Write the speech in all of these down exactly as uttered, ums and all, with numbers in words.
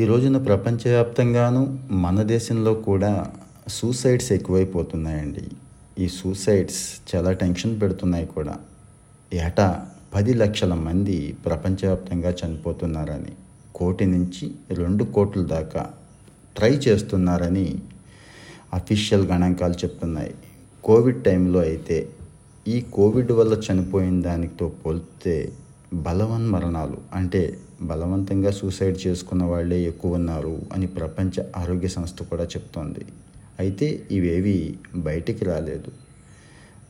ఈ రోజున ప్రపంచవ్యాప్తంగాను మన దేశంలో కూడా సూసైడ్స్ ఎక్కువైపోతున్నాయండి. ఈ సూసైడ్స్ చాలా టెన్షన్ పెడుతున్నాయి కూడా. ఏటా పది లక్షల మంది ప్రపంచవ్యాప్తంగా చనిపోతున్నారని, కోటి నుంచి రెండు కోట్ల దాకా ట్రై చేస్తున్నారని అఫీషియల్ గణాంకాలు చెప్తున్నాయి. కోవిడ్ టైంలో అయితే ఈ కోవిడ్ వల్ల చనిపోయిన దానితో పోలిస్తే బలవన్ మరణాలు, అంటే బలవంతంగా సూసైడ్ చేసుకున్న వాళ్ళే ఎక్కువ ఉన్నారు అని ప్రపంచ ఆరోగ్య సంస్థ కూడా చెప్తోంది. అయితే ఇవేవి బయటికి రాలేదు.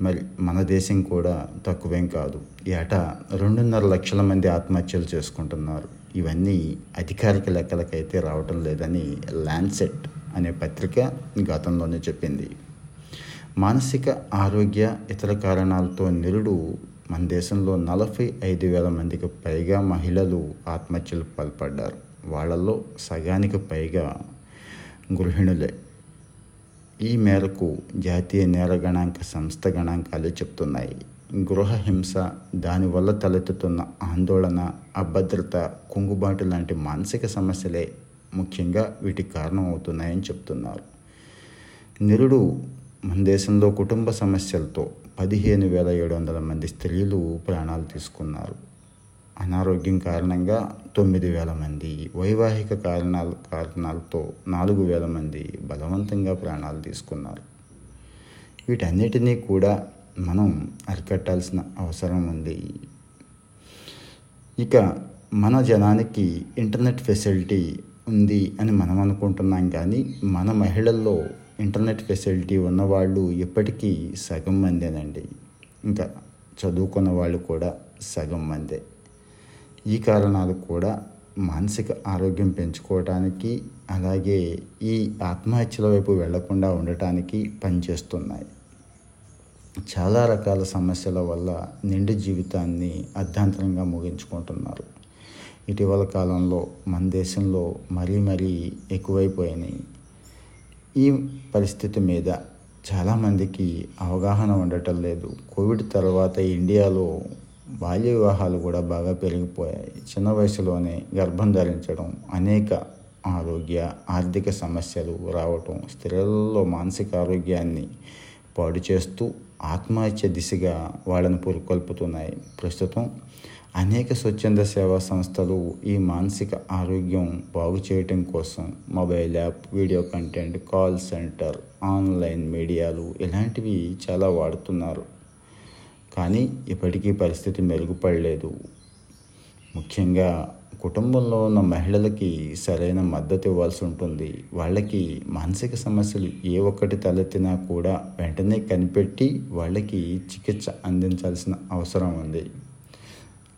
మరి మన దేశం కూడా తక్కువేం కాదు. ఏటా రెండున్నర లక్షల మంది ఆత్మహత్యలు చేసుకుంటున్నారు. ఇవన్నీ అధికారిక లెక్కలకైతే రావటం లేదని ల్యాన్సెట్ అనే పత్రిక గతంలోనే చెప్పింది. మానసిక ఆరోగ్య ఇతర కారణాలతో నిరుడు మన దేశంలో నలభై ఐదు వేల మందికి పైగా మహిళలు ఆత్మహత్యలకు పాల్పడ్డారు. వాళ్ళల్లో సగానికి పైగా గృహిణులే. ఈ మేరకు జాతీయ నేర గణాంక సంస్థ గణాంకాలు చెప్తున్నాయి. గృహ హింస, దానివల్ల తలెత్తుతున్న ఆందోళన, అభద్రత, కుంగుబాటు లాంటి మానసిక సమస్యలే ముఖ్యంగా వీటికి కారణం అవుతున్నాయని చెప్తున్నారు. నిరుడు మన దేశంలో కుటుంబ సమస్యలతో పదిహేను వేల ఏడు వందల మంది స్త్రీలు ప్రాణాలు తీసుకున్నారు. అనారోగ్యం కారణంగా తొమ్మిది వేల మంది, వైవాహిక కారణాల కారణాలతో నాలుగు వేల మంది బలవంతంగా ప్రాణాలు తీసుకున్నారు. వీటన్నిటినీ కూడా మనం అరికట్టాల్సిన అవసరం ఉంది. ఇక మన జనానికి ఇంటర్నెట్ ఫెసిలిటీ ఉంది అని మనం అనుకుంటున్నాం, కానీ మన మహిళల్లో ఇంటర్నెట్ ఫెసిలిటీ ఉన్నవాళ్ళు ఇప్పటికీ సగం మందేనండి. ఇంకా చదువుకున్న వాళ్ళు కూడా సగం మందే. ఈ కారణాలు కూడా మానసిక ఆరోగ్యం పెంచుకోవటానికి, అలాగే ఈ ఆత్మహత్యల వైపు వెళ్లకుండా ఉండటానికి పనిచేస్తున్నాయి. చాలా రకాల సమస్యల వల్ల నిండు జీవితాన్ని అర్ధాంతరంగా ముగించుకుంటున్నారు. ఇటీవల కాలంలో మన దేశంలో మరీ మరీ ఎక్కువైపోయినాయి. ఈ పరిస్థితి మీద చాలామందికి అవగాహన ఉండటం లేదు. కోవిడ్ తర్వాత ఇండియాలో బాల్య వివాహాలు కూడా బాగా పెరిగిపోయాయి. చిన్న వయసులోనే గర్భం ధరించడం, అనేక ఆరోగ్య ఆర్థిక సమస్యలు రావటం స్త్రీలలో మానసిక ఆరోగ్యాన్ని పాడు చేస్తూ ఆత్మహత్య దిశగా వాళ్ళను పురికొల్పుతున్నాయి. ప్రస్తుతం అనేక స్వచ్ఛంద సేవా సంస్థలు ఈ మానసిక ఆరోగ్యం బాగు చేయటం కోసం mobile app, video content, call centre, online మీడియాలు ఇలాంటివి చాలా వాడుతున్నారు. కానీ ఇప్పటికీ పరిస్థితి మెరుగుపడలేదు. ముఖ్యంగా కుటుంబంలో ఉన్న మహిళలకి సరైన మద్దతు ఇవ్వాల్సి ఉంటుంది. వాళ్ళకి మానసిక సమస్యలు ఏ ఒక్కటి తలెత్తినా కూడా వెంటనే కనిపెట్టి వాళ్ళకి చికిత్స అందించాల్సిన అవసరం ఉంది.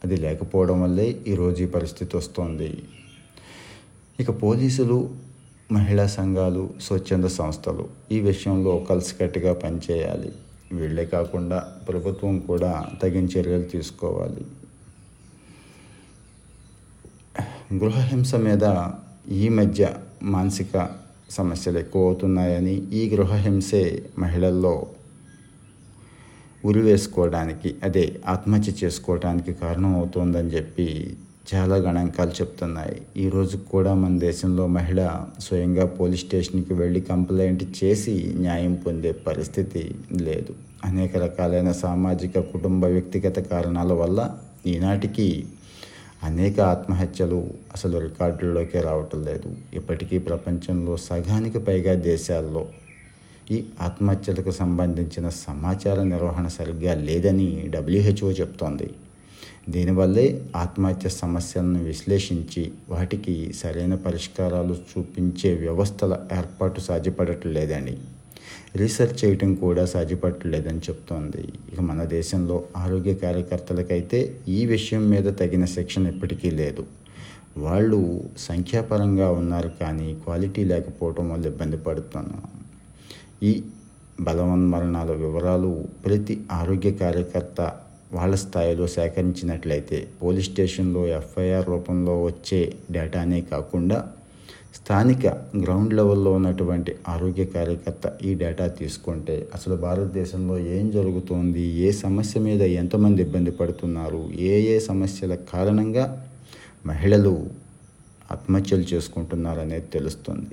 అది లేకపోవడం వల్లే ఈరోజు ఈ పరిస్థితి వస్తోంది. ఇక పోలీసులు, మహిళా సంఘాలు, స్వచ్ఛంద సంస్థలు ఈ విషయంలో కలిసికట్టుగా పనిచేయాలి. వీళ్ళే కాకుండా ప్రభుత్వం కూడా తగిన చర్యలు తీసుకోవాలి. గృహహింస మీద ఈ మధ్య మానసిక సమస్యలు ఎక్కువ అవుతున్నాయని, ఈ గృహహింసే మహిళల్లో ఉరి వేసుకోవడానికి, అదే ఆత్మహత్య చేసుకోవడానికి కారణం అవుతుందని చెప్పి చాలా గణాంకాలు చెప్తున్నాయి. ఈరోజు కూడా మన దేశంలో మహిళ స్వయంగా పోలీస్ స్టేషన్కి వెళ్ళి కంప్లైంట్ చేసి న్యాయం పొందే పరిస్థితి లేదు. అనేక రకాలైన సామాజిక, కుటుంబ, వ్యక్తిగత కారణాల వల్ల ఈనాటికి అనేక ఆత్మహత్యలు అసలు రికార్డుల్లోకే రావటం లేదు. ఇప్పటికీ ప్రపంచంలో సగానికి పైగా దేశాల్లో ఈ ఆత్మహత్యలకు సంబంధించిన సమాచార నిర్వహణ సరిగ్గా లేదని డబ్ల్యూహెచ్ఓ చెప్తోంది. దీనివల్లే ఆత్మహత్య సమస్యలను విశ్లేషించి వాటికి సరైన పరిష్కారాలు చూపించే వ్యవస్థల ఏర్పాటు సాధ్యపడట్లేదని, రీసెర్చ్ చేయటం కూడా సాధ్యపడట్లేదని చెప్తోంది. ఇక మన దేశంలో ఆరోగ్య కార్యకర్తలకైతే ఈ విషయం మీద తగిన శిక్షణ ఇప్పటికీ లేదు. వాళ్ళు సంఖ్యాపరంగా ఉన్నారు, కానీ క్వాలిటీ లేకపోవటం వల్ల ఇబ్బంది పడుతున్నారు. ఈ బలవన్ మరణాల వివరాలు ప్రతి ఆరోగ్య కార్యకర్త వాళ్ళ స్థాయిలో సేకరించినట్లయితే పోలీస్ స్టేషన్లో ఎఫ్ఐఆర్ రూపంలో వచ్చే డేటానే కాకుండా స్థానిక గ్రౌండ్ లెవెల్లో ఉన్నటువంటి ఆరోగ్య కార్యకర్త ఈ డేటా తీసుకుంటే అసలు భారతదేశంలో ఏం జరుగుతోంది, ఏ సమస్య మీద ఎంతమంది ఇబ్బంది పడుతున్నారు, ఏ ఏ సమస్యల కారణంగా మహిళలు ఆత్మహత్యలు చేసుకుంటున్నారనేది తెలుస్తుంది.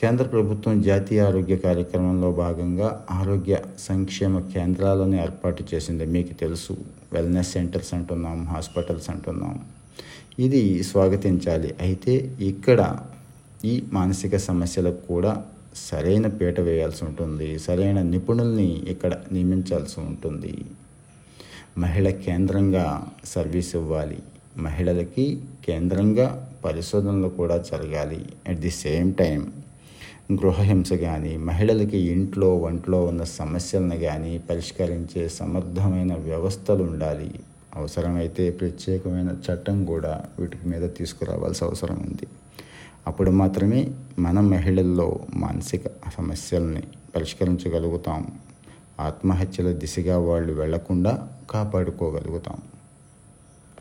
కేంద్ర ప్రభుత్వం జాతీయ ఆరోగ్య కార్యక్రమంలో భాగంగా ఆరోగ్య సంక్షేమ కేంద్రాలను ఏర్పాటు చేసింది. మీకు తెలుసు, వెల్నెస్ సెంటర్స్ అంటున్నాం, హాస్పిటల్స్ అంటున్నాం. ఇది స్వాగతించాలి. అయితే ఇక్కడ ఈ మానసిక సమస్యలకు కూడా సరైన పీట వేయాల్సి ఉంటుంది, సరైన నిపుణుల్ని ఇక్కడ నియమించాల్సి ఉంటుంది. మహిళ కేంద్రంగా సర్వీస్ ఇవ్వాలి, మహిళలకి కేంద్రంగా పరిశోధనలు కూడా జరగాలి. అట్ ది సేమ్ టైం గృహహింస కానీ, మహిళలకి ఇంట్లో ఒంట్లో ఉన్న సమస్యలను కానీ పరిష్కరించే సమర్థమైన వ్యవస్థలు ఉండాలి. అవసరమైతే ప్రత్యేకమైన చట్టం కూడా వీటి మీద తీసుకురావాల్సిన అవసరం ఉంది. అప్పుడు మాత్రమే మన మహిళల్లో మానసిక సమస్యల్ని పరిష్కరించగలుగుతాం, ఆత్మహత్యల దిశగా వాళ్ళు వెళ్లకుండా కాపాడుకోగలుగుతాం.